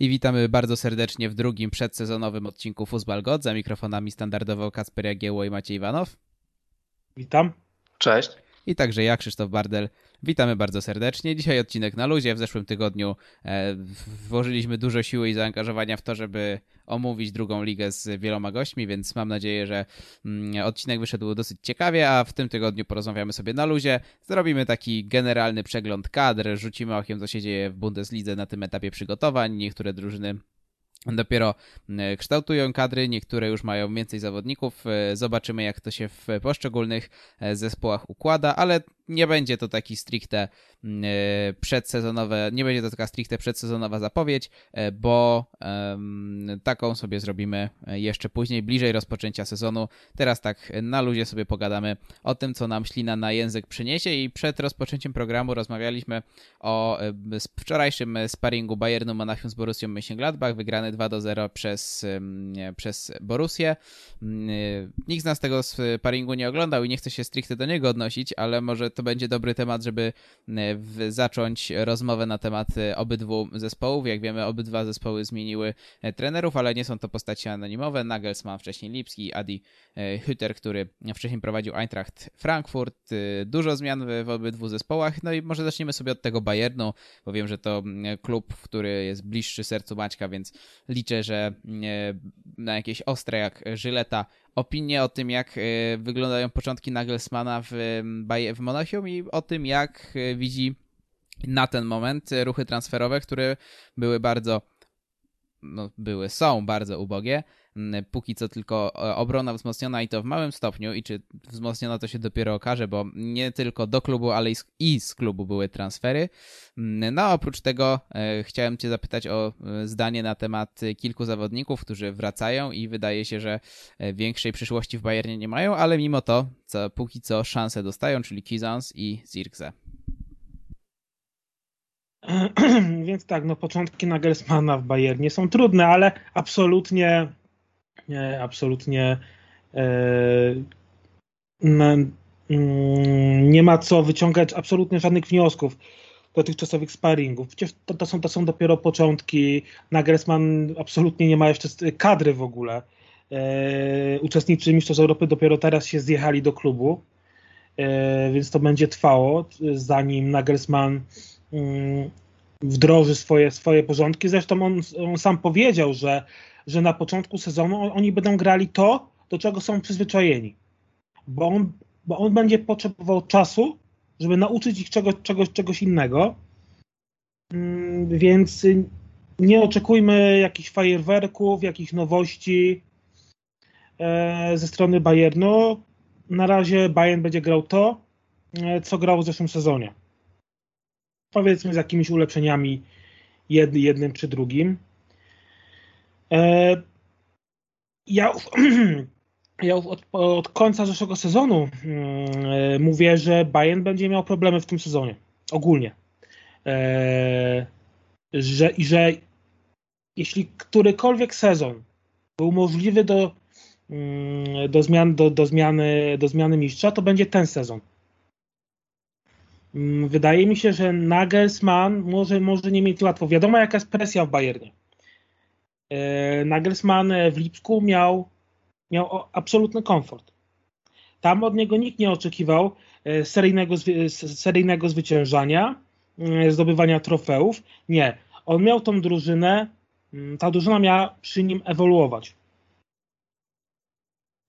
I witamy bardzo serdecznie w drugim przedsezonowym odcinku Fuzbal God. Za mikrofonami standardowo Kacper Jagiełło i Maciej Iwanow. Witam. Cześć. I także ja, Krzysztof Bardel. Witamy bardzo serdecznie. Dzisiaj odcinek na luzie. W zeszłym tygodniu włożyliśmy dużo siły i zaangażowania w to, żeby omówić drugą ligę z wieloma gośćmi, więc mam nadzieję, że odcinek wyszedł dosyć ciekawie, a w tym tygodniu porozmawiamy sobie na luzie. Zrobimy taki generalny przegląd kadr, rzucimy okiem, co się dzieje w Bundeslidze na tym etapie przygotowań. Niektóre drużyny dopiero kształtują kadry, niektóre już mają więcej zawodników. Zobaczymy, jak to się w poszczególnych zespołach układa, ale nie będzie to taki stricte przedsezonowe, nie będzie to taka stricte przedsezonowa zapowiedź, bo taką sobie zrobimy jeszcze później, bliżej rozpoczęcia sezonu. Teraz tak na luzie sobie pogadamy o tym, co nam ślina na język przyniesie, i przed rozpoczęciem programu rozmawialiśmy o wczorajszym sparingu Bayernu Monachium z Borussią Mönchengladbach, wygrany 2-0 przez Borussię. Nikt z nas tego sparingu nie oglądał i nie chce się stricte do niego odnosić, ale może to będzie dobry temat, żeby zacząć rozmowę na temat obydwu zespołów. Jak wiemy, obydwa zespoły zmieniły trenerów, ale nie są to postaci anonimowe. Nagelsmann, wcześniej Lipski, Adi Hütter, który wcześniej prowadził Eintracht Frankfurt. Dużo zmian w obydwu zespołach. No i może zaczniemy sobie od tego Bayernu, bo wiem, że to klub, który jest bliższy sercu Maćka, więc liczę, że na jakieś ostre jak żyleta opinie o tym, jak wyglądają początki Nagelsmana w Monachium, i o tym, jak widzi na ten moment ruchy transferowe, które są bardzo ubogie. Póki co tylko obrona wzmocniona, i to w małym stopniu, i czy wzmocniona, to się dopiero okaże, bo nie tylko do klubu, ale i z klubu były transfery. No, oprócz tego chciałem Cię zapytać o zdanie na temat kilku zawodników, którzy wracają i wydaje się, że większej przyszłości w Bayernie nie mają, ale mimo to póki co szanse dostają, czyli Kizans i Zirkse. Więc tak, początki Nagelsmana w Bayernie są trudne, ale absolutnie nie ma co wyciągać absolutnie żadnych wniosków dotychczasowych sparingów. Przecież to są dopiero początki. Nagelsmann absolutnie nie ma jeszcze kadry w ogóle. Uczestnicy Mistrzostw Europy dopiero teraz się zjechali do klubu, więc to będzie trwało, zanim Nagelsmann wdroży swoje porządki. Zresztą on sam powiedział, że na początku sezonu oni będą grali to, do czego są przyzwyczajeni. Bo on będzie potrzebował czasu, żeby nauczyć ich czegoś innego. Więc nie oczekujmy jakichś fajerwerków, jakichś nowości ze strony Bayernu. Na razie Bayern będzie grał to, co grał w zeszłym sezonie. Powiedzmy, z jakimiś ulepszeniami jednym czy drugim. Ja od końca zeszłego sezonu mówię, że Bayern będzie miał problemy w tym sezonie. Ogólnie. Że jeśli którykolwiek sezon był możliwy do zmiany mistrza, to będzie ten sezon. Wydaje mi się, że Nagelsmann może nie mieć łatwo. Wiadomo, jaka jest presja w Bayernie. Nagelsmann w Lipsku miał absolutny komfort. Tam od niego nikt nie oczekiwał seryjnego zwyciężania, zdobywania trofeów. Nie. On miał tą drużynę, ta drużyna miała przy nim ewoluować.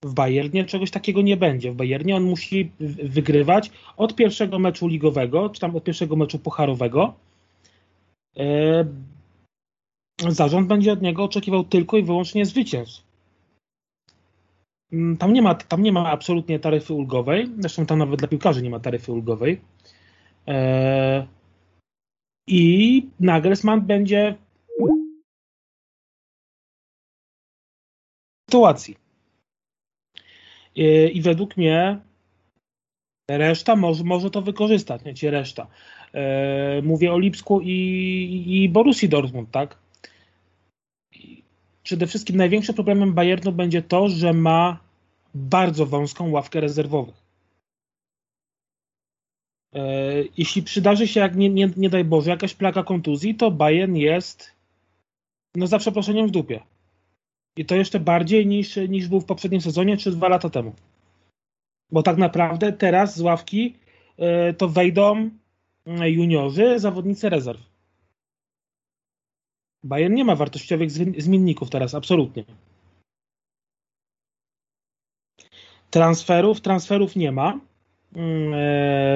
W Bayernie czegoś takiego nie będzie. W Bayernie on musi wygrywać od pierwszego meczu ligowego, czy tam od pierwszego meczu pucharowego. Zarząd będzie od niego oczekiwał tylko i wyłącznie zwycięstw. Tam nie ma absolutnie taryfy ulgowej. Zresztą tam nawet dla piłkarzy nie ma taryfy ulgowej. I Nagelsmann będzie w sytuacji. I według mnie reszta może to wykorzystać. Nie, reszta. Mówię o Lipsku i Borussii Dortmund, tak? Przede wszystkim największym problemem Bayernu będzie to, że ma bardzo wąską ławkę rezerwowych. Jeśli przydarzy się, jak nie daj Boże, jakaś plaga kontuzji, to Bayern jest no za przeproszeniem w dupie. I to jeszcze bardziej niż był w poprzednim sezonie czy 2 lata temu. Bo tak naprawdę teraz z ławki to wejdą juniorzy, zawodnicy rezerw. Bayern nie ma wartościowych zmienników teraz, absolutnie. Transferów nie ma.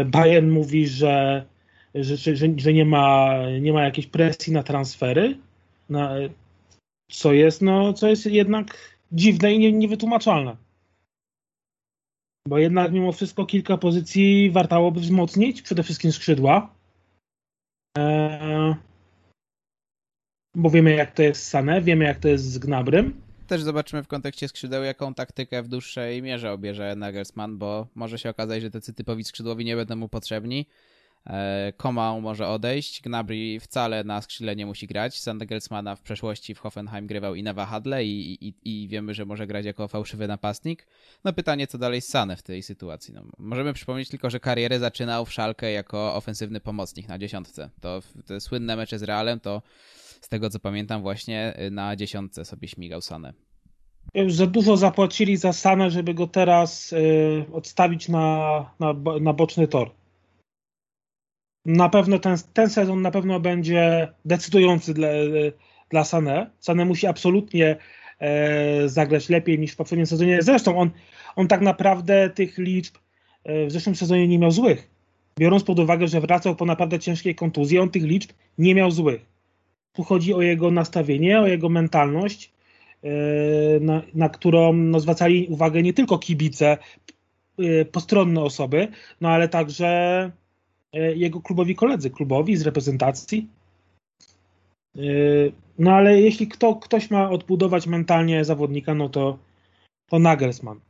Bayern mówi, że nie ma jakiejś presji na transfery, co jest jednak dziwne i niewytłumaczalne. Bo jednak mimo wszystko kilka pozycji wartałoby wzmocnić, przede wszystkim skrzydła. Bo wiemy, jak to jest z Sané, wiemy, jak to jest z Gnabrym. Też zobaczymy w kontekście skrzydeł, jaką taktykę w dłuższej mierze obierze Nagelsmann, bo może się okazać, że tacy typowi skrzydłowi nie będą mu potrzebni. Komał może odejść, Gnabry wcale na skrzydle nie musi grać. Sam Nagelsmana w przeszłości w Hoffenheim grywał i na wahadle i wiemy, że może grać jako fałszywy napastnik. No pytanie, co dalej z Sané w tej sytuacji. No, możemy przypomnieć tylko, że karierę zaczynał w Schalke jako ofensywny pomocnik na 10. To te słynne mecze z Realem to z tego co pamiętam właśnie na 10 sobie śmigał Sané. Już za dużo zapłacili za Sané, żeby go teraz odstawić na boczny tor. Na pewno ten sezon na pewno będzie decydujący dla Sané. Sané musi absolutnie zagrać lepiej niż w poprzednim sezonie. Zresztą on tak naprawdę tych liczb w zeszłym sezonie nie miał złych. Biorąc pod uwagę, że wracał po naprawdę ciężkiej kontuzji, on tych liczb nie miał złych. Tu chodzi o jego nastawienie, o jego mentalność, na którą zwracali uwagę nie tylko kibice, postronne osoby, no ale także jego koledzy klubowi z reprezentacji. No ale jeśli ktoś ma odbudować mentalnie zawodnika, no to Nagelsmann.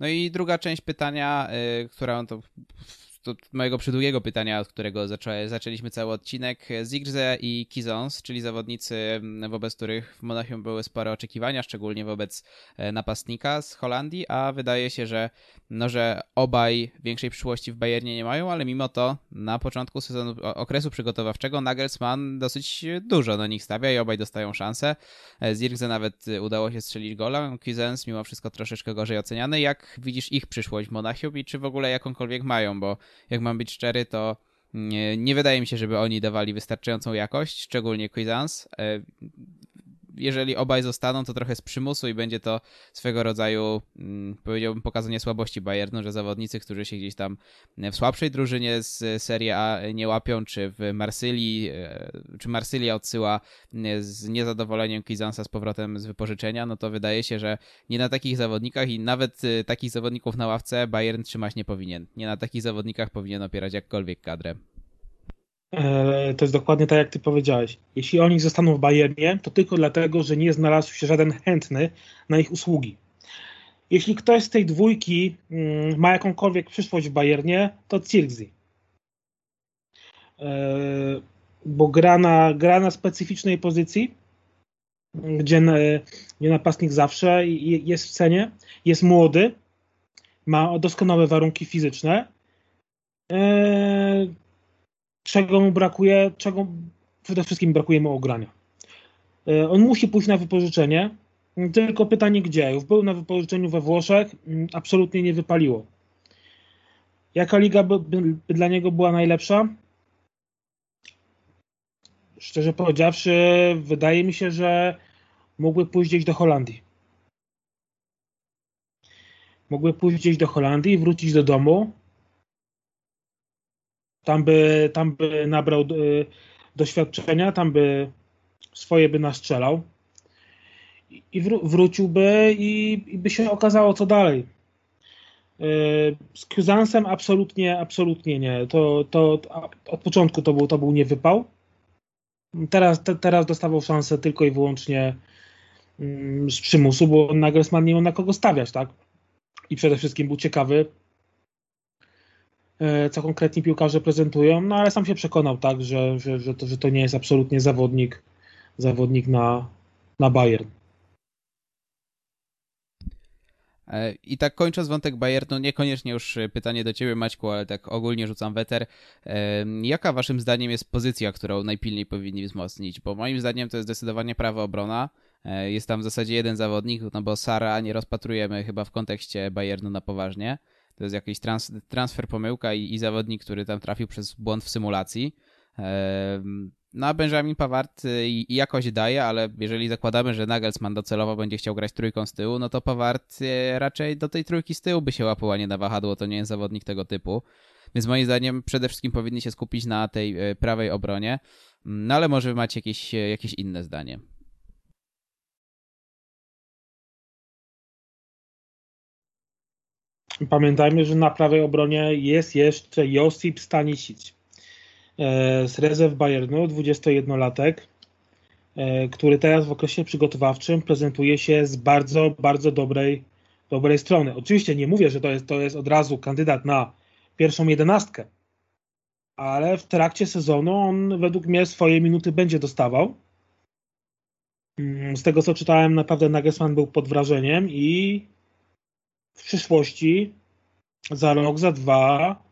No i druga część pytania, która on to... od mojego przydługiego pytania, od którego zaczęliśmy cały odcinek. Zirkzee i Kizons, czyli zawodnicy, wobec których w Monachium były spore oczekiwania, szczególnie wobec napastnika z Holandii, a wydaje się, że obaj większej przyszłości w Bayernie nie mają, ale mimo to na początku sezonu, okresu przygotowawczego Nagelsmann dosyć dużo na nich stawia i obaj dostają szansę. Zirkzee nawet udało się strzelić gola, Kizons mimo wszystko troszeczkę gorzej oceniany. Jak widzisz ich przyszłość w Monachium i czy w ogóle jakąkolwiek mają, bo jak mam być szczery, to nie wydaje mi się, żeby oni dawali wystarczającą jakość, szczególnie Cuisance. Jeżeli obaj zostaną, to trochę z przymusu i będzie to swego rodzaju, powiedziałbym, pokazanie słabości Bayernu, że zawodnicy, którzy się gdzieś tam w słabszej drużynie z Serie A nie łapią, czy Marsylia odsyła z niezadowoleniem Cuisance'a z powrotem z wypożyczenia, no to wydaje się, że nie na takich zawodnikach i nawet takich zawodników na ławce Bayern trzymać nie powinien. Nie na takich zawodnikach powinien opierać jakkolwiek kadrę. To jest dokładnie tak, jak ty powiedziałeś. Jeśli oni zostaną w Bayernie, to tylko dlatego, że nie znalazł się żaden chętny na ich usługi. Jeśli ktoś z tej dwójki ma jakąkolwiek przyszłość w Bayernie, to Zirkzee. Bo gra na specyficznej pozycji, gdzie napastnik zawsze jest w cenie, jest młody, ma doskonałe warunki fizyczne, czego mu brakuje, czego przede wszystkim brakuje mu ogrania. On musi pójść na wypożyczenie, tylko pytanie gdzie. Już był na wypożyczeniu we Włoszech, absolutnie nie wypaliło. Jaka liga by dla niego była najlepsza? Szczerze powiedziawszy, wydaje mi się, że mógłby pójść gdzieś do Holandii. Mógłby pójść gdzieś do Holandii, wrócić do domu. Tam by nabrał doświadczenia, tam by swoje by nastrzelał i wróciłby i by się okazało, co dalej. Z Cuisancem absolutnie nie. To od początku to był niewypał. Teraz dostawał szansę tylko i wyłącznie z przymusu, bo Nagelsmann nie miał na kogo stawiać, tak? I przede wszystkim był ciekawy, co konkretni piłkarze prezentują, no ale sam się przekonał, tak, że to nie jest absolutnie zawodnik na Bayern. I tak kończąc wątek Bayernu, niekoniecznie już pytanie do ciebie, Maćku, ale tak ogólnie rzucam weter. Jaka waszym zdaniem jest pozycja, którą najpilniej powinni wzmocnić? Bo moim zdaniem to jest zdecydowanie prawa obrona. Jest tam w zasadzie jeden zawodnik, no bo Sara nie rozpatrujemy chyba w kontekście Bayernu na poważnie. To jest jakiś transfer pomyłka i zawodnik, który tam trafił przez błąd w symulacji. No a Benjamin Pavard jakoś daje, ale jeżeli zakładamy, że Nagelsmann docelowo będzie chciał grać trójką z tyłu, no to Pavard raczej do tej trójki z tyłu by się łapał, a nie na wahadło, to nie jest zawodnik tego typu. Więc moim zdaniem przede wszystkim powinni się skupić na tej prawej obronie, no ale może macie jakieś inne zdanie. Pamiętajmy, że na prawej obronie jest jeszcze Josip Stanisic z rezerw Bayernu, 21-latek, który teraz w okresie przygotowawczym prezentuje się z bardzo, bardzo dobrej strony. Oczywiście nie mówię, że to jest od razu kandydat na pierwszą 11, ale w trakcie sezonu on według mnie swoje minuty będzie dostawał. Z tego co czytałem, naprawdę Nagelsmann był pod wrażeniem i w przyszłości za rok, za dwa,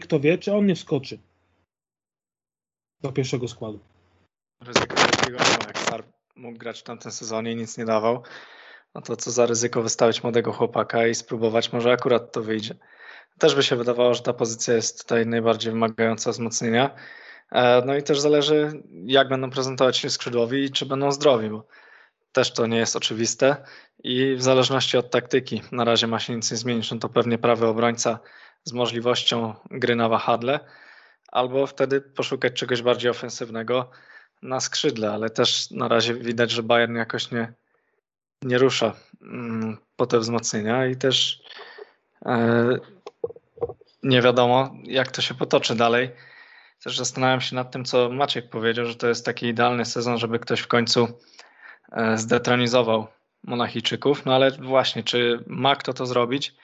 kto wie, czy on nie wskoczy do pierwszego składu. Ryzyko takiego, jak Sar mógł grać w tamtym sezonie i nic nie dawał, no to co za ryzyko wystawić młodego chłopaka i spróbować, może akurat to wyjdzie. Też by się wydawało, że ta pozycja jest tutaj najbardziej wymagająca wzmocnienia. No i też zależy, jak będą prezentować się skrzydłowi i czy będą zdrowi, bo też to nie jest oczywiste i w zależności od taktyki na razie ma się nic nie zmienić, no to pewnie prawy obrońca z możliwością gry na wahadle, albo wtedy poszukać czegoś bardziej ofensywnego na skrzydle, ale też na razie widać, że Bayern jakoś nie rusza po te wzmocnienia i też nie wiadomo, jak to się potoczy dalej. Też zastanawiam się nad tym, co Maciek powiedział, że to jest taki idealny sezon, żeby ktoś w końcu zdetronizował Monachijczyków, no ale właśnie, czy ma kto to zrobić?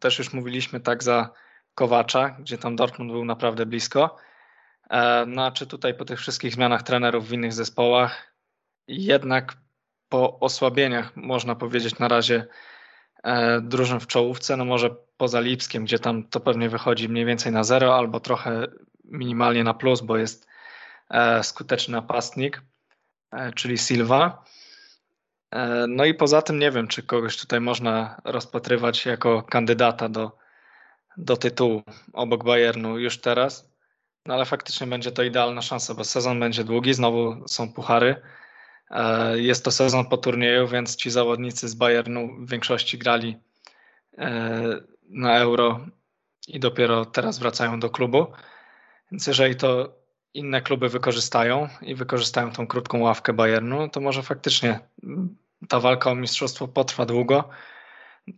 Też już mówiliśmy tak za Kowacza, gdzie tam Dortmund był naprawdę blisko. No a czy tutaj po tych wszystkich zmianach trenerów w innych zespołach, jednak po osłabieniach można powiedzieć na razie drużyn w czołówce, no może poza Lipskiem, gdzie tam to pewnie wychodzi mniej więcej na zero albo trochę minimalnie na plus, bo jest skuteczny napastnik, czyli Silva. No i poza tym nie wiem, czy kogoś tutaj można rozpatrywać jako kandydata do tytułu obok Bayernu już teraz, no ale faktycznie będzie to idealna szansa, bo sezon będzie długi, znowu są puchary, jest to sezon po turnieju, więc ci zawodnicy z Bayernu w większości grali na Euro i dopiero teraz wracają do klubu, więc jeżeli to inne kluby wykorzystają tą krótką ławkę Bayernu, to może faktycznie ta walka o mistrzostwo potrwa długo,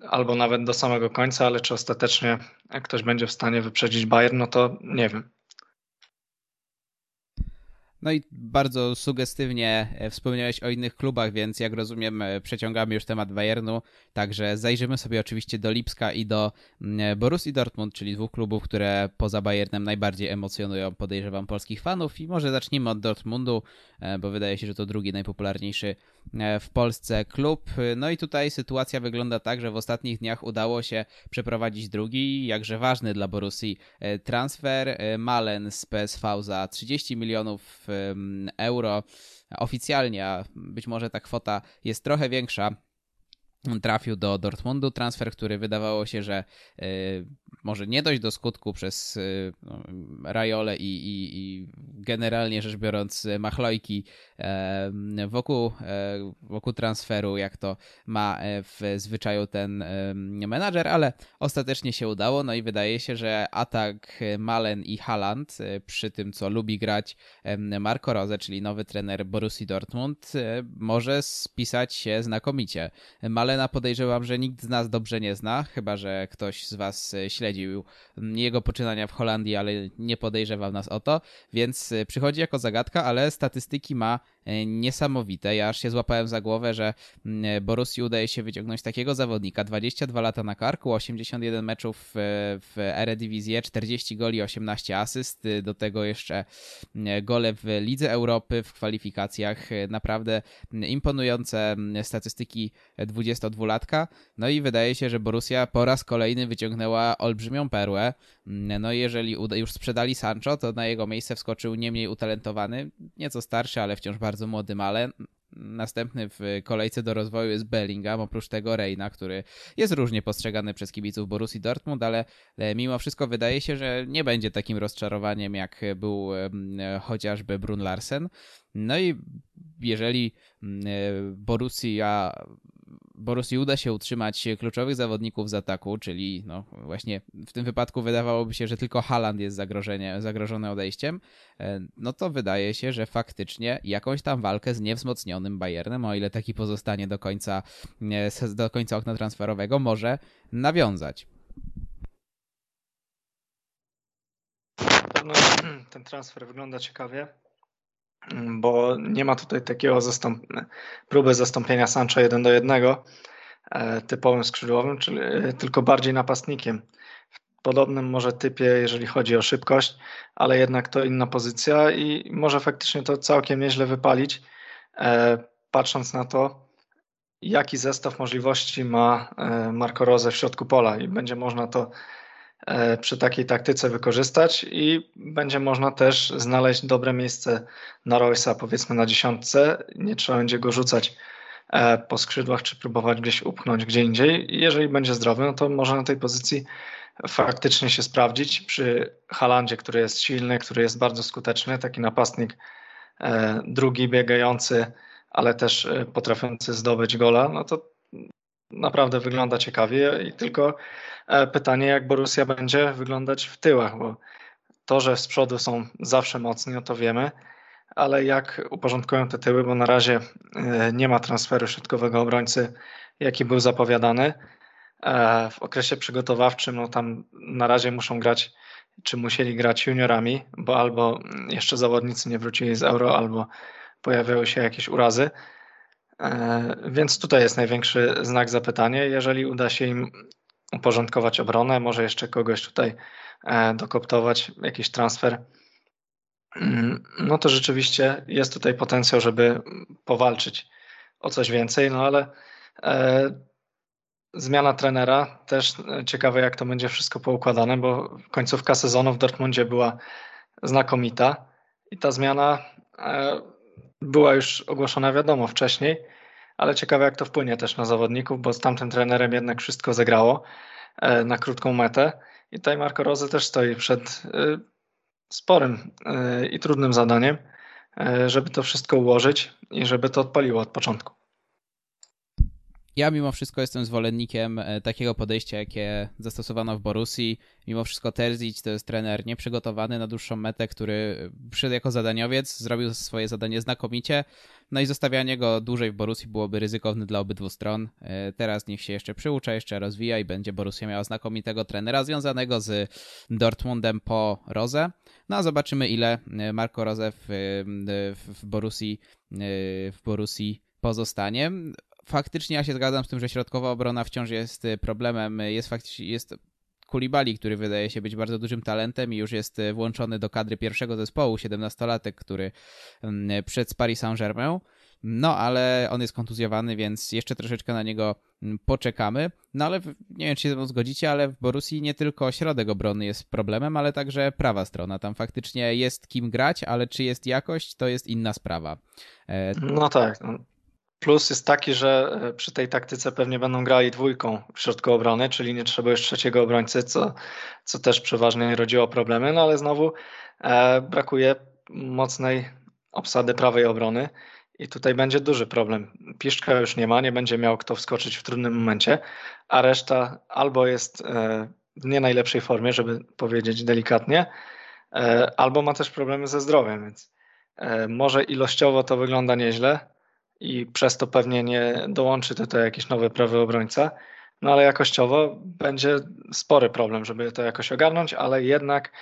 albo nawet do samego końca, ale czy ostatecznie ktoś będzie w stanie wyprzedzić Bayern, no to nie wiem. No i bardzo sugestywnie wspomniałeś o innych klubach, więc jak rozumiem przeciągamy już temat Bayernu, także zajrzymy sobie oczywiście do Lipska i do Borussii Dortmund, czyli dwóch klubów, które poza Bayernem najbardziej emocjonują, podejrzewam, polskich fanów i może zacznijmy od Dortmundu, bo wydaje się, że to drugi najpopularniejszy w Polsce klub. No i tutaj sytuacja wygląda tak, że w ostatnich dniach udało się przeprowadzić drugi, jakże ważny dla Borussii transfer. Malen z PSV za 30 milionów euro oficjalnie, a być może ta kwota jest trochę większa, trafił do Dortmundu. Transfer, który wydawało się, że może nie dojść do skutku przez Rajolę i generalnie rzecz biorąc machlojki wokół transferu, jak to ma w zwyczaju ten menadżer, ale ostatecznie się udało. No i wydaje się, że atak Malen i Haaland, przy tym co lubi grać Marco Rose, czyli nowy trener Borussii Dortmund, może spisać się znakomicie. Malena podejrzewam, że nikt z nas dobrze nie zna, chyba że ktoś z was śledził jego poczynania w Holandii, ale nie podejrzewał nas o to, więc przychodzi jako zagadka, ale statystyki ma niesamowite. Ja aż się złapałem za głowę, że Borussii udaje się wyciągnąć takiego zawodnika. 22 lata na karku, 81 meczów w Eredivisie, 40 goli, 18 asyst. Do tego jeszcze gole w Lidze Europy, w kwalifikacjach. Naprawdę imponujące statystyki 20 22-latka. No i wydaje się, że Borussia po raz kolejny wyciągnęła olbrzymią perłę. No i jeżeli już sprzedali Sancho, to na jego miejsce wskoczył nie mniej utalentowany, nieco starszy, ale wciąż bardzo młody Malen. Następny w kolejce do rozwoju jest Bellingham, oprócz tego Reina, który jest różnie postrzegany przez kibiców Borussii Dortmund, ale mimo wszystko wydaje się, że nie będzie takim rozczarowaniem, jak był chociażby Brun Larsen. No i jeżeli Borussii uda się utrzymać kluczowych zawodników z ataku, czyli no właśnie w tym wypadku wydawałoby się, że tylko Haaland jest zagrożony odejściem, no to wydaje się, że faktycznie jakąś tam walkę z niewzmocnionym Bayernem, o ile taki pozostanie do końca okna transferowego, może nawiązać. Na pewno ten transfer wygląda ciekawie, bo nie ma tutaj takiego próby zastąpienia Sancho 1:1 typowym skrzydłowym, czyli tylko bardziej napastnikiem. W podobnym może typie, jeżeli chodzi o szybkość, ale jednak to inna pozycja i może faktycznie to całkiem nieźle wypalić, patrząc na to, jaki zestaw możliwości ma Marco Rose w środku pola i będzie można to przy takiej taktyce wykorzystać i będzie można też znaleźć dobre miejsce na Royce'a, powiedzmy na 10. Nie trzeba będzie go rzucać po skrzydłach czy próbować gdzieś upchnąć gdzie indziej. I jeżeli będzie zdrowy, no to może na tej pozycji faktycznie się sprawdzić przy Haalandzie, który jest silny, który jest bardzo skuteczny, taki napastnik drugi biegający, ale też potrafiący zdobyć gola, no to naprawdę wygląda ciekawie i tylko pytanie, jak Borussia będzie wyglądać w tyłach, bo to, że z przodu są zawsze mocni, no to wiemy, ale jak uporządkują te tyły, bo na razie nie ma transferu środkowego obrońcy, jaki był zapowiadany. W okresie przygotowawczym, no tam na razie muszą grać, czy musieli grać juniorami, bo albo jeszcze zawodnicy nie wrócili z Euro, albo pojawiały się jakieś urazy. Więc tutaj jest największy znak zapytania. Jeżeli uda się im uporządkować obronę, może jeszcze kogoś tutaj dokoptować, jakiś transfer, no to rzeczywiście jest tutaj potencjał, żeby powalczyć o coś więcej, no ale zmiana trenera też ciekawe, jak to będzie wszystko poukładane, bo końcówka sezonu w Dortmundzie była znakomita i ta zmiana była już ogłoszona, wiadomo, wcześniej, ale ciekawe, jak to wpłynie też na zawodników, bo z tamtym trenerem jednak wszystko zagrało na krótką metę i tutaj Marco Rose też stoi przed sporym i trudnym zadaniem, żeby to wszystko ułożyć i żeby to odpaliło od początku. Ja mimo wszystko jestem zwolennikiem takiego podejścia, jakie zastosowano w Borussii. Mimo wszystko Terzić to jest trener nieprzygotowany na dłuższą metę, który przyszedł jako zadaniowiec, zrobił swoje zadanie znakomicie. No i zostawianie go dłużej w Borussii byłoby ryzykowne dla obydwu stron. Teraz niech się jeszcze przyucza, jeszcze rozwija i będzie Borussia miała znakomitego trenera związanego z Dortmundem po Rose. No a zobaczymy, ile Marco Rose w Borussii pozostanie. Faktycznie ja się zgadzam z tym, że środkowa obrona wciąż jest problemem. Jest Koulibaly, który wydaje się być bardzo dużym talentem i już jest włączony do kadry pierwszego zespołu, 17-latek, który przed Paris Saint-Germain. No ale on jest kontuzjowany, więc jeszcze troszeczkę na niego poczekamy. No ale nie wiem, czy się ze mną zgodzicie, ale w Borussii nie tylko środek obrony jest problemem, ale także prawa strona. Tam faktycznie jest kim grać, ale czy jest jakość, to jest inna sprawa. No tak. Plus jest taki, że przy tej taktyce pewnie będą grali dwójką w środku obrony, czyli nie trzeba już trzeciego obrońcy, co też przeważnie rodziło problemy, no ale znowu brakuje mocnej obsady prawej obrony i tutaj będzie duży problem. Piszczka już nie ma, nie będzie miał kto wskoczyć w trudnym momencie, a reszta albo jest w nie najlepszej formie, żeby powiedzieć delikatnie, albo ma też problemy ze zdrowiem, więc może ilościowo to wygląda nieźle, i przez to pewnie nie dołączy tutaj jakiś nowy prawy obrońca, no ale jakościowo będzie spory problem, żeby to jakoś ogarnąć, ale jednak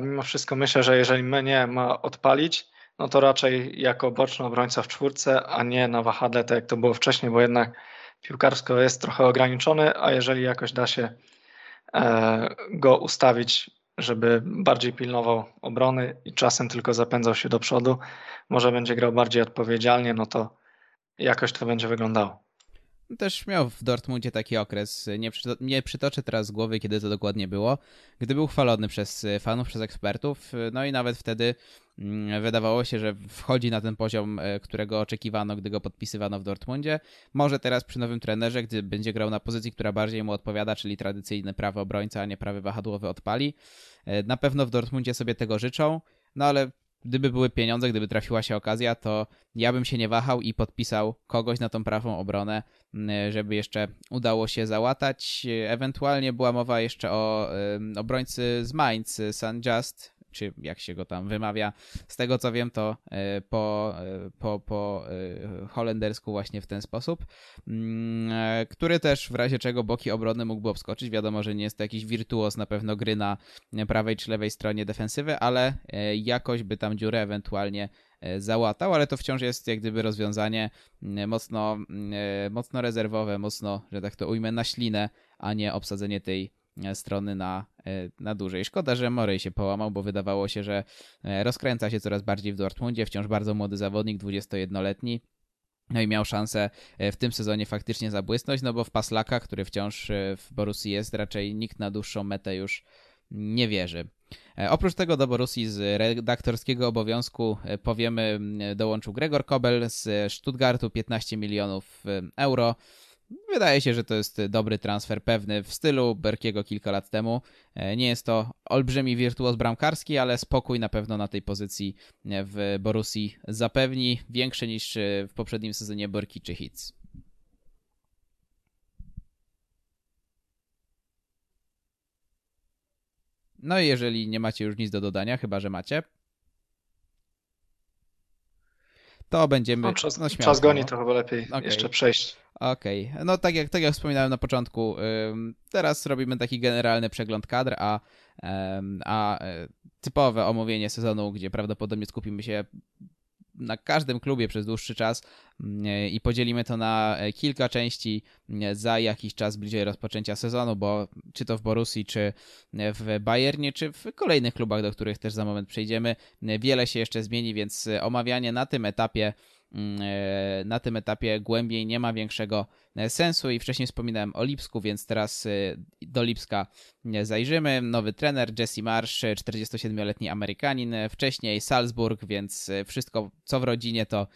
mimo wszystko myślę, że jeżeli Menier ma odpalić, no to raczej jako boczny obrońca w 4, a nie na wahadle, tak jak to było wcześniej, bo jednak piłkarsko jest trochę ograniczony, a jeżeli jakoś da się go ustawić, żeby bardziej pilnował obrony i czasem tylko zapędzał się do przodu, może będzie grał bardziej odpowiedzialnie, no to jakoś to będzie wyglądało. Też miał w Dortmundzie taki okres, nie przytoczę teraz z głowy, kiedy to dokładnie było, gdy był chwalony przez fanów, przez ekspertów, no i nawet wtedy wydawało się, że wchodzi na ten poziom, którego oczekiwano, gdy go podpisywano w Dortmundzie. Może teraz przy nowym trenerze, gdy będzie grał na pozycji, która bardziej mu odpowiada, czyli tradycyjny prawy obrońca, a nie prawy wahadłowy, odpali. Na pewno w Dortmundzie sobie tego życzą, no ale gdyby były pieniądze, gdyby trafiła się okazja, to ja bym się nie wahał i podpisał kogoś na tą prawą obronę, żeby jeszcze udało się załatać. Ewentualnie była mowa jeszcze o obrońcy z Mainz, San Just, czy jak się go tam wymawia. Z tego co wiem, to po holendersku właśnie w ten sposób, który też w razie czego boki obrony mógłby obskoczyć. Wiadomo, że nie jest to jakiś wirtuos na pewno gry na prawej czy lewej stronie defensywy, ale jakoś by tam dziurę ewentualnie załatał, ale to wciąż jest jak gdyby rozwiązanie mocno rezerwowe, mocno, że tak to ujmę, na ślinę, a nie obsadzenie tej strony na dłużej. Szkoda, że Morey się połamał, bo wydawało się, że rozkręca się coraz bardziej w Dortmundzie. Wciąż bardzo młody zawodnik, 21-letni. No i miał szansę w tym sezonie faktycznie zabłysnąć, no bo w Paslaka, który wciąż w Borussii jest, raczej nikt na dłuższą metę już nie wierzy. Oprócz tego do Borussii z redaktorskiego obowiązku powiemy, dołączył Gregor Kobel z Stuttgartu, 15 milionów euro. Wydaje się, że to jest dobry transfer, pewny w stylu Berkiego kilka lat temu. Nie jest to olbrzymi wirtuoz bramkarski, ale spokój na pewno na tej pozycji w Borussii zapewni, większy niż w poprzednim sezonie Borki czy Hitz. No i jeżeli nie macie już nic do dodania, chyba że macie, to będziemy... Czas goni, to chyba lepiej jeszcze przejść. Okej. No tak jak wspominałem na początku, teraz robimy taki generalny przegląd kadr, a typowe omówienie sezonu, gdzie prawdopodobnie skupimy się na każdym klubie przez dłuższy czas i podzielimy to na kilka części za jakiś czas bliżej rozpoczęcia sezonu, bo czy to w Borussii, czy w Bayernie, czy w kolejnych klubach, do których też za moment przejdziemy, wiele się jeszcze zmieni, więc omawianie na tym etapie głębiej nie ma większego sensu i wcześniej wspominałem o Lipsku, więc teraz do Lipska zajrzymy. Nowy trener Jesse Marsch, 47-letni Amerykanin, wcześniej Salzburg, więc wszystko co w rodzinie to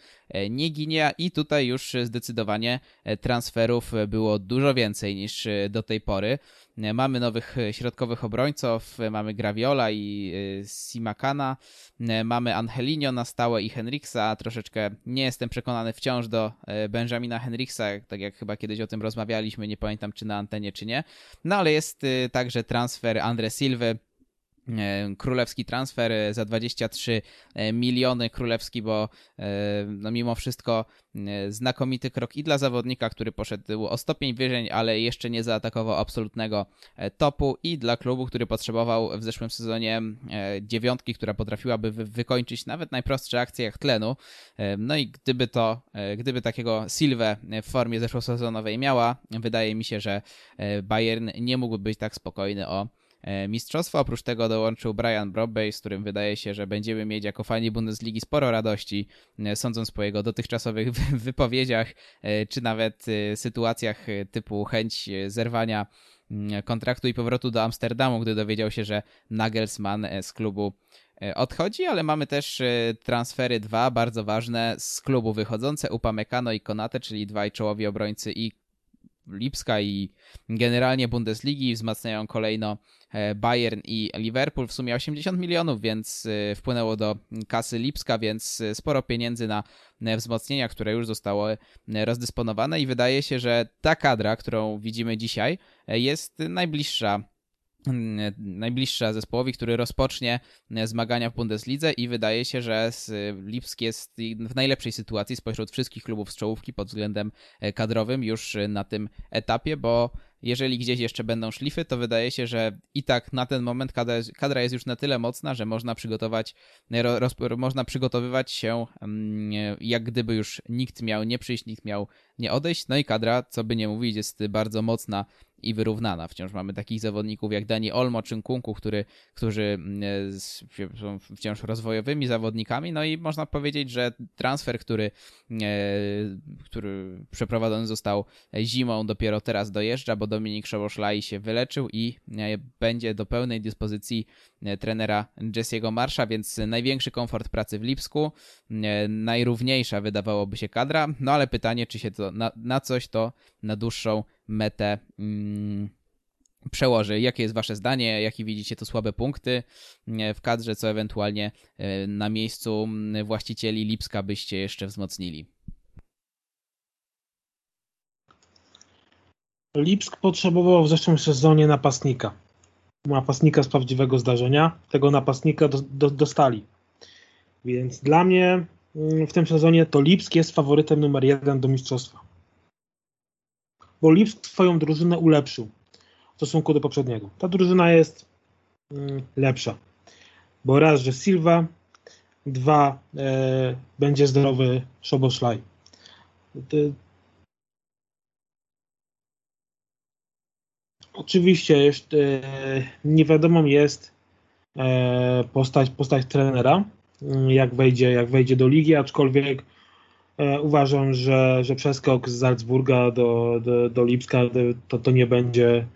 nie ginie i tutaj już zdecydowanie transferów było dużo więcej niż do tej pory. Mamy nowych środkowych obrońców, mamy Graviola i Simakana, mamy Angelinho na stałe i Henriksa, troszeczkę nie jestem przekonany wciąż do Benjamina Henriksa, tak jak chyba kiedyś o tym rozmawialiśmy, nie pamiętam czy na antenie czy nie, no ale jest także transfer Andre Silwy, królewski transfer za 23 miliony, królewski, bo no mimo wszystko znakomity krok i dla zawodnika, który poszedł o stopień wyżej, ale jeszcze nie zaatakował absolutnego topu, i dla klubu, który potrzebował w zeszłym sezonie dziewiątki, która potrafiłaby wykończyć nawet najprostsze akcje jak tlenu. No i gdyby takiego Silwę w formie zeszłosezonowej miała, wydaje mi się, że Bayern nie mógłby być tak spokojny o mistrzostwo. Oprócz tego dołączył Brian Brobbey, z którym wydaje się, że będziemy mieć jako fani Bundesligi sporo radości, sądząc po jego dotychczasowych wypowiedziach, czy nawet sytuacjach typu chęć zerwania kontraktu i powrotu do Amsterdamu, gdy dowiedział się, że Nagelsmann z klubu odchodzi, ale mamy też transfery dwa bardzo ważne z klubu wychodzące, Upamecano i Konate, czyli dwaj czołowi obrońcy i Lipska i generalnie Bundesligi, wzmacniają kolejno Bayern i Liverpool, w sumie 80 milionów, więc wpłynęło do kasy Lipska, więc sporo pieniędzy na wzmocnienia, które już zostały rozdysponowane i wydaje się, że ta kadra, którą widzimy dzisiaj, jest najbliższa zespołowi, który rozpocznie zmagania w Bundeslidze, i wydaje się, że Lipsk jest w najlepszej sytuacji spośród wszystkich klubów z czołówki pod względem kadrowym już na tym etapie, bo jeżeli gdzieś jeszcze będą szlify, to wydaje się, że i tak na ten moment kadra jest już na tyle mocna, że można przygotowywać się, jak gdyby już nikt miał nie przyjść, nikt miał nie odejść. No i kadra, co by nie mówić, jest bardzo mocna i wyrównana. Wciąż mamy takich zawodników jak Dani Olmo czy Nkunku, którzy są wciąż rozwojowymi zawodnikami. No i można powiedzieć, że transfer, który przeprowadzony został zimą, dopiero teraz dojeżdża, bo Dominik Szoboszlai się wyleczył i będzie do pełnej dyspozycji trenera Jesse'ego Marsza, więc największy komfort pracy w Lipsku, najrówniejsza wydawałoby się kadra, no ale pytanie, czy się to na dłuższą metę przełoży. Jakie jest wasze zdanie? Jakie widzicie tu słabe punkty w kadrze, co ewentualnie na miejscu właścicieli Lipska byście jeszcze wzmocnili? Lipsk potrzebował w zeszłym sezonie napastnika z prawdziwego zdarzenia. Tego napastnika dostali. Więc dla mnie w tym sezonie to Lipsk jest faworytem numer 1 do mistrzostwa. Bo Lipsk swoją drużynę ulepszył w stosunku do poprzedniego. Ta drużyna jest lepsza. Bo raz, że Silva, dwa, będzie zdrowy Szoboszlaj. Oczywiście jeszcze niewiadomą jest postać trenera, jak wejdzie do ligi, aczkolwiek uważam, że przeskok z Salzburga do Lipska to nie będzie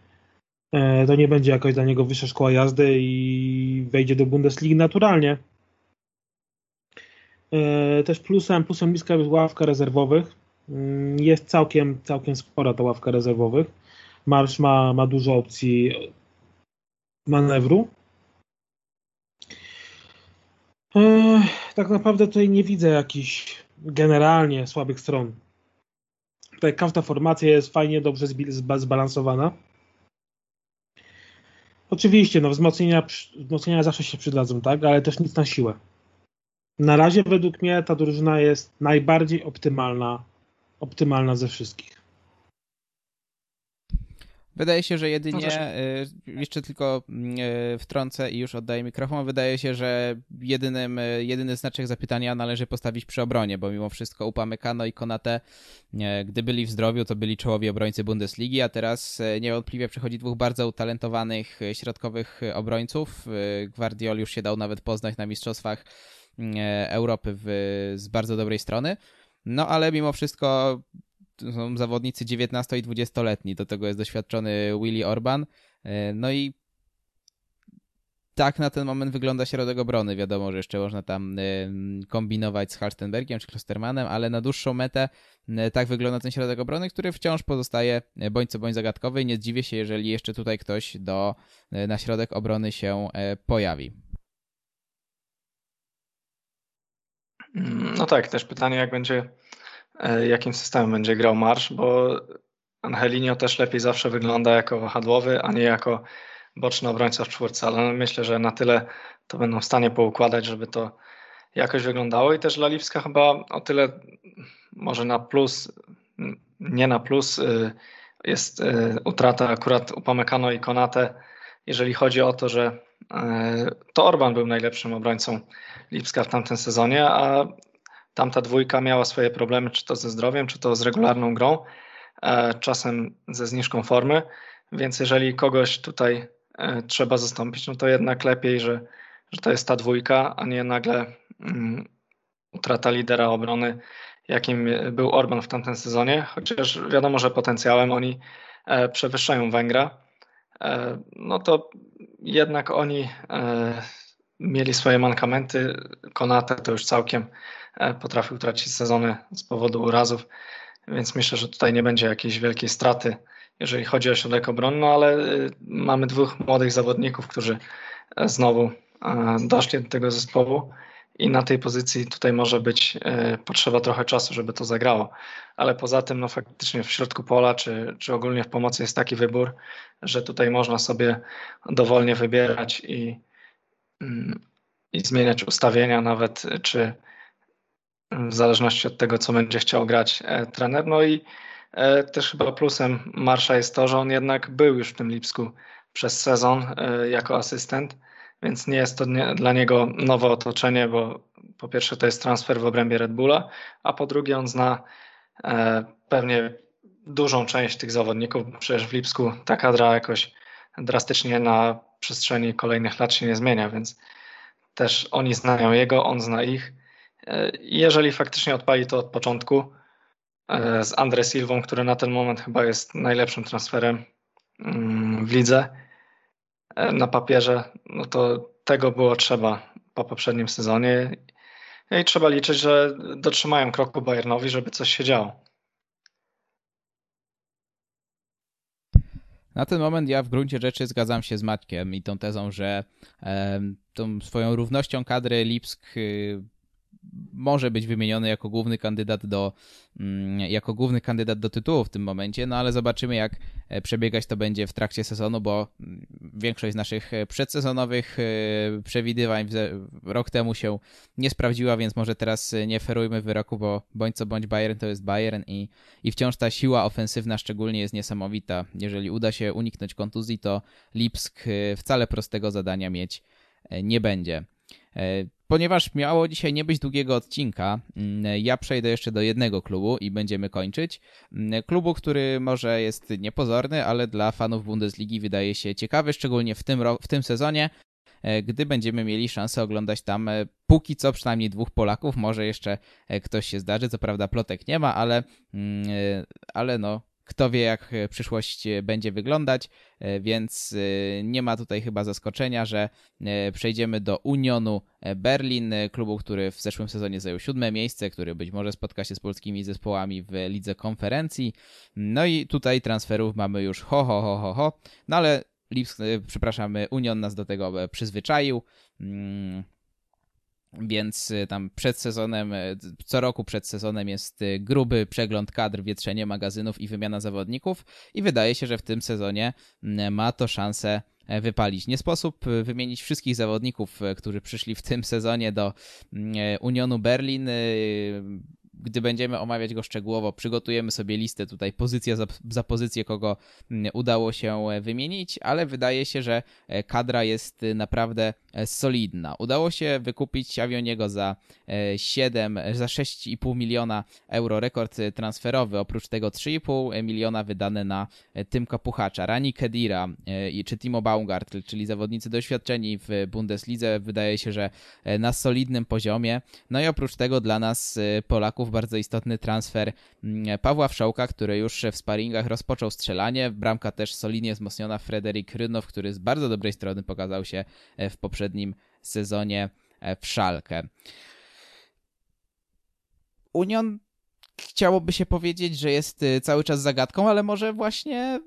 jakoś dla niego wyższa szkoła jazdy i wejdzie do Bundesligi naturalnie. Też plusem Lipska jest ławka rezerwowych. Jest całkiem spora ta ławka rezerwowych. Marsz ma dużo opcji manewru. Tak naprawdę tutaj nie widzę jakichś generalnie słabych stron. Tutaj każda formacja jest fajnie, dobrze zbalansowana. Oczywiście wzmocnienia zawsze się przydadzą, tak? Ale też nic na siłę. Na razie według mnie ta drużyna jest najbardziej optymalna ze wszystkich. Wydaje się, że jedynie, jeszcze tylko wtrącę i już oddaję mikrofon, wydaje się, że jedyny znaczek zapytania należy postawić przy obronie, bo mimo wszystko Upamecano i Konate, gdy byli w zdrowiu, to byli czołowi obrońcy Bundesligi, a teraz niewątpliwie przychodzi dwóch bardzo utalentowanych środkowych obrońców. Gvardiol już się dał nawet poznać na mistrzostwach Europy z bardzo dobrej strony, no ale mimo wszystko są zawodnicy 19- i 20-letni, do tego jest doświadczony Willy Orban. No i tak na ten moment wygląda środek obrony. Wiadomo, że jeszcze można tam kombinować z Halstenbergiem czy Klostermanem, ale na dłuższą metę tak wygląda ten środek obrony, który wciąż pozostaje bądź co bądź zagadkowy i nie zdziwię się, jeżeli jeszcze tutaj ktoś na środek obrony się pojawi. No tak, też pytanie, jakim systemem będzie grał Marsz, bo Angelinho też lepiej zawsze wygląda jako wahadłowy, a nie jako boczny obrońca w czwórce, ale myślę, że na tyle to będą w stanie poukładać, żeby to jakoś wyglądało i też dla Lipska chyba o tyle może na plus jest utrata akurat Upamecano i Konate, jeżeli chodzi o to, że to Orban był najlepszym obrońcą Lipska w tamtym sezonie, a tamta dwójka miała swoje problemy, czy to ze zdrowiem, czy to z regularną grą, czasem ze zniżką formy, więc jeżeli kogoś tutaj trzeba zastąpić, no to jednak lepiej, że to jest ta dwójka, a nie nagle utrata lidera obrony, jakim był Orban w tamtym sezonie, chociaż wiadomo, że potencjałem oni przewyższają Węgra, no to jednak oni mieli swoje mankamenty, Konate to już całkiem potrafił tracić sezony z powodu urazów, więc myślę, że tutaj nie będzie jakiejś wielkiej straty, jeżeli chodzi o środek obrony, no ale mamy dwóch młodych zawodników, którzy znowu doszli do tego zespołu i na tej pozycji tutaj może być potrzeba trochę czasu, żeby to zagrało, ale poza tym no faktycznie w środku pola czy ogólnie w pomocy jest taki wybór, że tutaj można sobie dowolnie wybierać i zmieniać ustawienia nawet, czy w zależności od tego, co będzie chciał grać trener. No i też chyba plusem Marsza jest to, że on jednak był już w tym Lipsku przez sezon jako asystent, więc nie jest to dla niego nowe otoczenie, bo po pierwsze to jest transfer w obrębie Red Bulla, a po drugie on zna pewnie dużą część tych zawodników, bo przecież w Lipsku ta kadra jakoś drastycznie na przestrzeni kolejnych lat się nie zmienia, więc też oni znają jego, on zna ich. Jeżeli faktycznie odpali to od początku z André Silvą, który na ten moment chyba jest najlepszym transferem w lidze na papierze, no to tego było trzeba po poprzednim sezonie i trzeba liczyć, że dotrzymają kroku Bayernowi, żeby coś się działo. Na ten moment ja w gruncie rzeczy zgadzam się z Maćkiem i tą tezą, że tą swoją równością kadry Lipsk może być wymieniony jako główny kandydat do tytułu w tym momencie, no ale zobaczymy, jak przebiegać to będzie w trakcie sezonu, bo większość z naszych przedsezonowych przewidywań rok temu się nie sprawdziła, więc może teraz nie ferujmy wyroku, bo bądź co bądź Bayern to jest Bayern i wciąż ta siła ofensywna szczególnie jest niesamowita. Jeżeli uda się uniknąć kontuzji, to Lipsk wcale prostego zadania mieć nie będzie. Ponieważ miało dzisiaj nie być długiego odcinka, ja przejdę jeszcze do jednego klubu i będziemy kończyć. Klubu, który może jest niepozorny, ale dla fanów Bundesligi wydaje się ciekawy, szczególnie w tym sezonie, gdy będziemy mieli szansę oglądać tam póki co przynajmniej dwóch Polaków. Może jeszcze ktoś się zdarzy, co prawda plotek nie ma, ale no... Kto wie, jak przyszłość będzie wyglądać, więc nie ma tutaj chyba zaskoczenia, że przejdziemy do Unionu Berlin, klubu, który w zeszłym sezonie zajął 7. miejsce, który być może spotka się z polskimi zespołami w Lidze Konferencji. No i tutaj transferów mamy już ho. No ale Union nas do tego przyzwyczaił. Więc tam przed sezonem, co roku przed sezonem jest gruby przegląd kadr, wietrzenie magazynów i wymiana zawodników i wydaje się, że w tym sezonie ma to szansę wypalić. Nie sposób wymienić wszystkich zawodników, którzy przyszli w tym sezonie do Unionu Berlin. Gdy będziemy omawiać go szczegółowo, przygotujemy sobie listę tutaj pozycja za pozycję, kogo udało się wymienić, ale wydaje się, że kadra jest naprawdę solidna. Udało się wykupić Avioniego za 6,5 miliona euro, rekord transferowy. Oprócz tego 3,5 miliona wydane na Tymka Puchacza, Rani Kedira czy Timo Baumgartl, czyli zawodnicy doświadczeni w Bundeslidze. Wydaje się, że na solidnym poziomie. No i oprócz tego dla nas Polaków bardzo istotny transfer Pawła Wszołka, który już w sparingach rozpoczął strzelanie. Bramka też solidnie wzmocniona. Frederik Rynow, który z bardzo dobrej strony pokazał się w poprzednim sezonie w Schalke. Union chciałoby się powiedzieć, że jest cały czas zagadką, ale może właśnie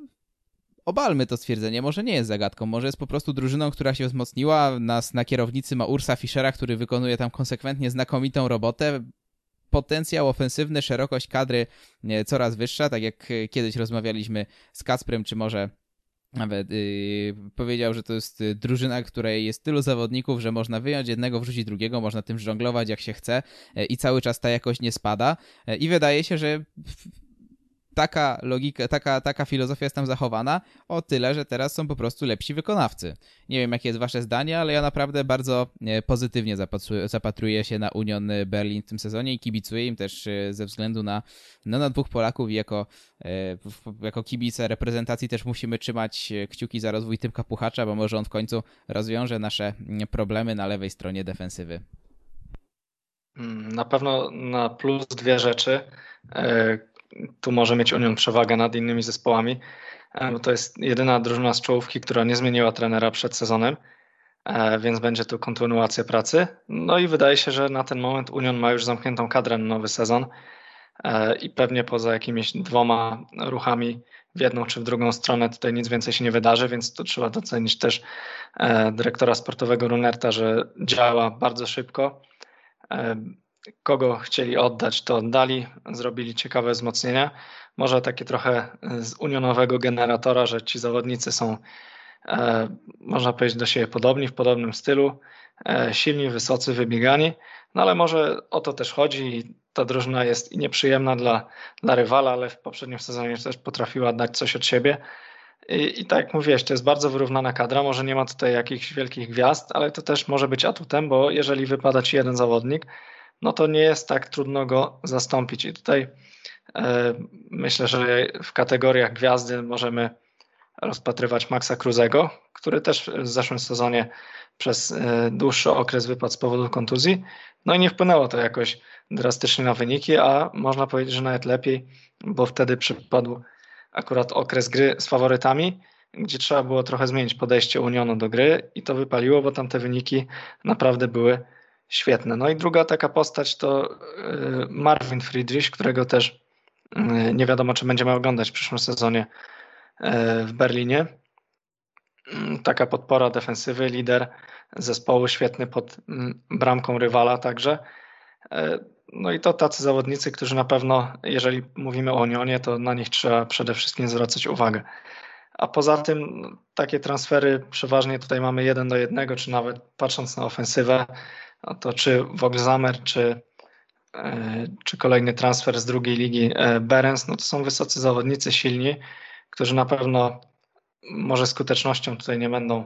obalmy to stwierdzenie. Może nie jest zagadką, może jest po prostu drużyną, która się wzmocniła. Nas na kierownicy ma Ursa Fischera, który wykonuje tam konsekwentnie znakomitą robotę. Potencjał ofensywny, szerokość kadry coraz wyższa, tak jak kiedyś rozmawialiśmy z Kacprem, czy może nawet powiedział, że to jest drużyna, której jest tylu zawodników, że można wyjąć jednego, wrzucić drugiego, można tym żonglować jak się chce i cały czas ta jakość nie spada i wydaje się, że taka logika, taka filozofia jest tam zachowana, o tyle, że teraz są po prostu lepsi wykonawcy. Nie wiem, jakie jest wasze zdanie, ale ja naprawdę bardzo pozytywnie zapatruję się na Union Berlin w tym sezonie i kibicuję im też ze względu na dwóch Polaków i jako kibice reprezentacji też musimy trzymać kciuki za rozwój Tymka Puchacza, bo może on w końcu rozwiąże nasze problemy na lewej stronie defensywy. Na pewno na plus dwie rzeczy. Tu może mieć Union przewagę nad innymi zespołami, bo to jest jedyna drużyna z czołówki, która nie zmieniła trenera przed sezonem, więc będzie tu kontynuacja pracy. No i wydaje się, że na ten moment Union ma już zamkniętą kadrę na nowy sezon i pewnie poza jakimiś dwoma ruchami w jedną czy w drugą stronę tutaj nic więcej się nie wydarzy, więc tu trzeba docenić też dyrektora sportowego Runerta, że działa bardzo szybko. Kogo chcieli oddać, to oddali, zrobili ciekawe wzmocnienia. Może takie trochę z unionowego generatora, że ci zawodnicy są, można powiedzieć, do siebie podobni, w podobnym stylu, silni, wysocy, wybiegani, no ale może o to też chodzi i ta drużyna jest nieprzyjemna dla rywala, ale w poprzednim sezonie też potrafiła dać coś od siebie. I tak jak mówiłeś, to jest bardzo wyrównana kadra, może nie ma tutaj jakichś wielkich gwiazd, ale to też może być atutem, bo jeżeli wypada ci jeden zawodnik, no to nie jest tak trudno go zastąpić. I tutaj Myślę, że w kategoriach gwiazdy możemy rozpatrywać Maxa Cruzego, który też w zeszłym sezonie przez dłuższy okres wypadł z powodu kontuzji. No i nie wpłynęło to jakoś drastycznie na wyniki, a można powiedzieć, że nawet lepiej, bo wtedy przypadł akurat okres gry z faworytami, gdzie trzeba było trochę zmienić podejście Unionu do gry i to wypaliło, bo tamte wyniki naprawdę były świetne. No i druga taka postać to Marvin Friedrich, którego też nie wiadomo, czy będziemy oglądać w przyszłym sezonie w Berlinie. Taka podpora defensywy, lider zespołu, świetny pod bramką rywala także. No i to tacy zawodnicy, którzy na pewno, jeżeli mówimy o Unionie, to na nich trzeba przede wszystkim zwracać uwagę. A poza tym takie transfery przeważnie tutaj mamy 1 do 1, czy nawet patrząc na ofensywę, to czy Voxamer, czy kolejny transfer z drugiej ligi Berens, no to są wysocy zawodnicy, silni, którzy na pewno może skutecznością tutaj nie będą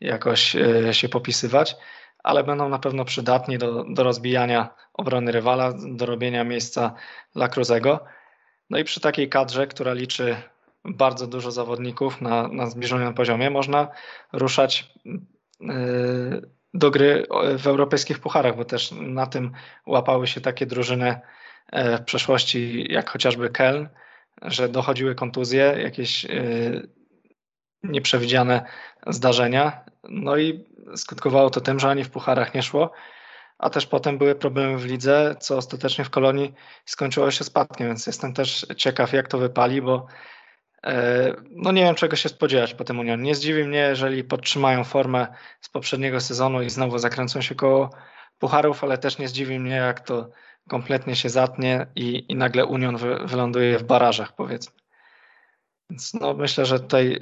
jakoś się popisywać, ale będą na pewno przydatni do rozbijania obrony rywala, do robienia miejsca dla Cruzego. No i przy takiej kadrze, która liczy bardzo dużo zawodników na zbliżonym poziomie, można ruszać do gry w europejskich pucharach, bo też na tym łapały się takie drużyny w przeszłości, jak chociażby Keln, że dochodziły kontuzje, jakieś nieprzewidziane zdarzenia, no i skutkowało to tym, że ani w pucharach nie szło, a też potem były problemy w lidze, co ostatecznie w Kolonii skończyło się spadkiem, więc jestem też ciekaw, jak to wypali, bo no nie wiem, czego się spodziewać po tym Union. Nie zdziwi mnie, jeżeli podtrzymają formę z poprzedniego sezonu i znowu zakręcą się koło pucharów, ale też nie zdziwi mnie, jak to kompletnie się zatnie i nagle Union wyląduje w barażach, powiedzmy. Więc no myślę, że tutaj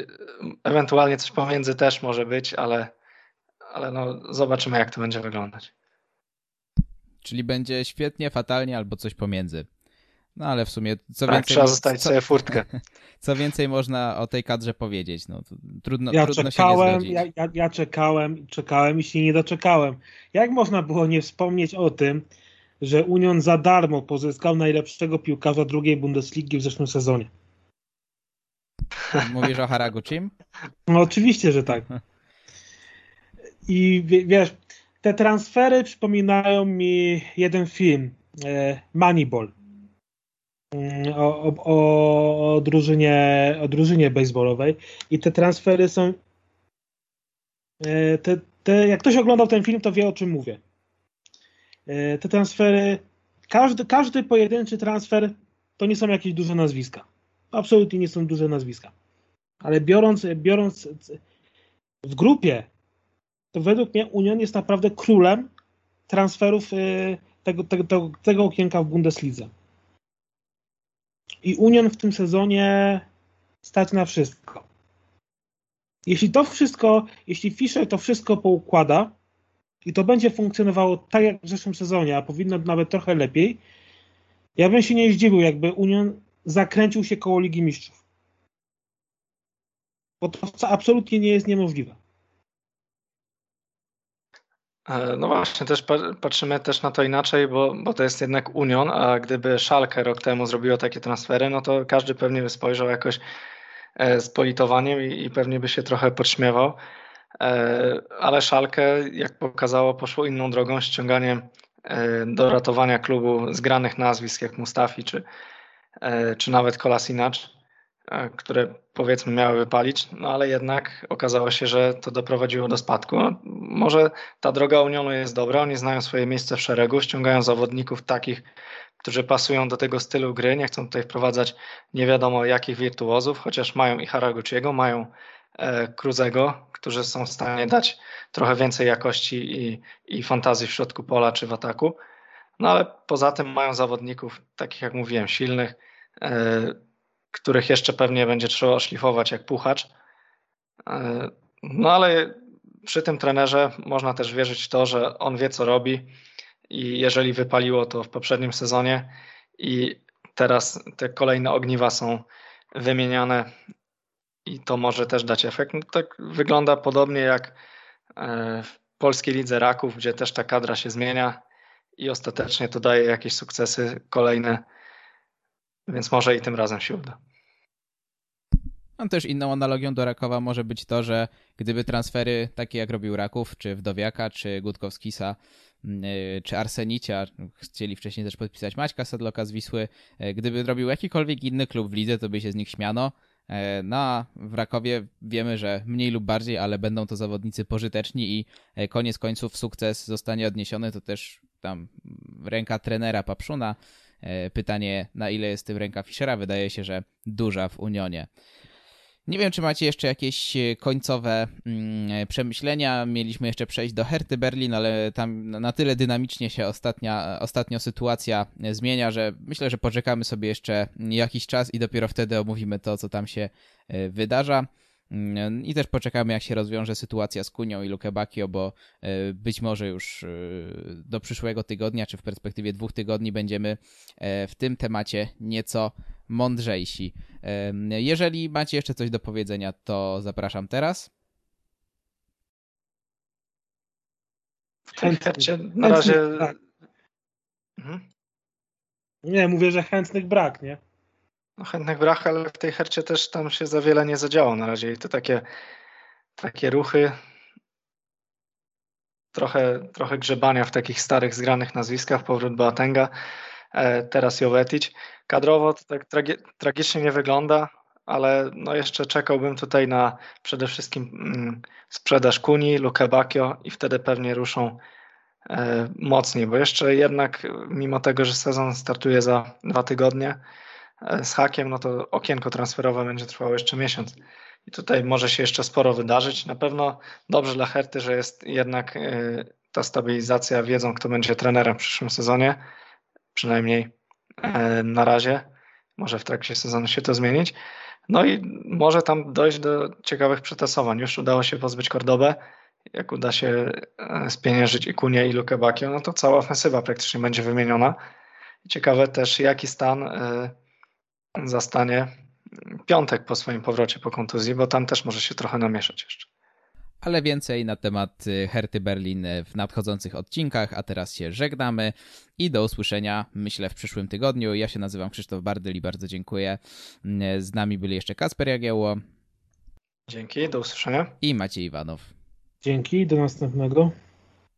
ewentualnie coś pomiędzy też może być, ale no zobaczymy, jak to będzie wyglądać. Czyli będzie świetnie, fatalnie albo coś pomiędzy. No ale w sumie trzeba zostawić sobie furtkę. Co więcej można o tej kadrze powiedzieć. No, trudno się nie zgodzić. Ja czekałem i się nie doczekałem. Jak można było nie wspomnieć o tym, że Union za darmo pozyskał najlepszego piłkarza drugiej Bundesligi w zeszłym sezonie? Mówisz o Haraguchim? No oczywiście, że tak. I wiesz, te transfery przypominają mi jeden film, Moneyball. O drużynie baseballowej i te transfery są jak ktoś oglądał ten film, to wie, o czym mówię. Te transfery, każdy pojedynczy transfer to nie są jakieś duże nazwiska, absolutnie nie są duże nazwiska, ale biorąc w grupie, to według mnie Union jest naprawdę królem transferów tego okienka w Bundeslidze. I Union w tym sezonie stać na wszystko. Jeśli Fischer to wszystko poukłada i to będzie funkcjonowało tak jak w zeszłym sezonie, a powinno nawet trochę lepiej, ja bym się nie zdziwił, jakby Union zakręcił się koło Ligi Mistrzów. Bo to absolutnie nie jest niemożliwe. No właśnie, też patrzymy też na to inaczej, bo to jest jednak Union, a gdyby Schalke rok temu zrobiło takie transfery, no to każdy pewnie by spojrzał jakoś z politowaniem i pewnie by się trochę podśmiewał, ale Schalke, jak pokazało, poszło inną drogą, ściąganiem do ratowania klubu zgranych nazwisk jak Mustafi czy nawet Kolasinac, które powiedzmy miały wypalić, no ale jednak okazało się, że to doprowadziło do spadku. Może ta droga Unionu jest dobra, oni znają swoje miejsce w szeregu, ściągają zawodników takich, którzy pasują do tego stylu gry, nie chcą tutaj wprowadzać nie wiadomo jakich wirtuozów, chociaż mają i Haraguchiego, mają Cruzego, którzy są w stanie dać trochę więcej jakości i fantazji w środku pola czy w ataku, no ale poza tym mają zawodników takich jak mówiłem, silnych, których jeszcze pewnie będzie trzeba oszlifować jak puchacz. No ale przy tym trenerze można też wierzyć w to, że on wie, co robi i jeżeli wypaliło to w poprzednim sezonie i teraz te kolejne ogniwa są wymieniane i to może też dać efekt. No, tak wygląda podobnie jak w polskiej lidze Raków, gdzie też ta kadra się zmienia i ostatecznie to daje jakieś sukcesy kolejne. Więc może i tym razem się uda. Mam też inną analogią do Rakowa może być to, że gdyby transfery takie jak robił Raków, czy Wdowiaka, czy Gutkowskisa, czy Arsenicia, chcieli wcześniej też podpisać Maćka Sadloka z Wisły, gdyby robił jakikolwiek inny klub w lidze, to by się z nich śmiano. No a w Rakowie wiemy, że mniej lub bardziej, ale będą to zawodnicy pożyteczni i koniec końców sukces zostanie odniesiony, to też tam ręka trenera Papszuna. Pytanie, na ile jest tym ręka Fischera, wydaje się, że duża w Unionie. Nie wiem, czy macie jeszcze jakieś końcowe przemyślenia. Mieliśmy jeszcze przejść do Herty Berlin, ale tam na tyle dynamicznie się ostatnio sytuacja zmienia, że myślę, że poczekamy sobie jeszcze jakiś czas i dopiero wtedy omówimy to, co tam się wydarza. I też poczekamy, jak się rozwiąże sytuacja z Kunią i Luke Bakio, bo być może już do przyszłego tygodnia, czy w perspektywie 2 tygodni będziemy w tym temacie nieco mądrzejsi. Jeżeli macie jeszcze coś do powiedzenia, to zapraszam teraz. W tym temacie na razie... Nie, mówię, że chętnych brak, nie? No chętnych brak, ale w tej Hercie też tam się za wiele nie zadziało na razie i to takie ruchy, trochę grzebania w takich starych, zgranych nazwiskach, powrót Boatenga, teraz Jovetić. Kadrowo to tak tragicznie nie wygląda, ale no jeszcze czekałbym tutaj na przede wszystkim sprzedaż Kuni, Luke Bakio i wtedy pewnie ruszą mocniej, bo jeszcze jednak mimo tego, że sezon startuje za 2 tygodnie, z hakiem, no to okienko transferowe będzie trwało jeszcze miesiąc. I tutaj może się jeszcze sporo wydarzyć. Na pewno dobrze dla Herty, że jest jednak ta stabilizacja, wiedzą, kto będzie trenerem w przyszłym sezonie, przynajmniej na razie. Może w trakcie sezonu się to zmienić. No i może tam dojść do ciekawych przetasowań. Już udało się pozbyć Cordobę. Jak uda się spieniężyć i Kunię, i Lukę Bakio, no to cała ofensywa praktycznie będzie wymieniona. Ciekawe też, jaki stan zastanie Piątek po swoim powrocie po kontuzji, bo tam też może się trochę namieszać jeszcze. Ale więcej na temat Herty Berlin w nadchodzących odcinkach, a teraz się żegnamy i do usłyszenia, myślę, w przyszłym tygodniu. Ja się nazywam Krzysztof Bardyl i bardzo dziękuję. Z nami byli jeszcze Kasper Jagiełło. Dzięki, do usłyszenia. I Maciej Iwanow. Dzięki, do następnego.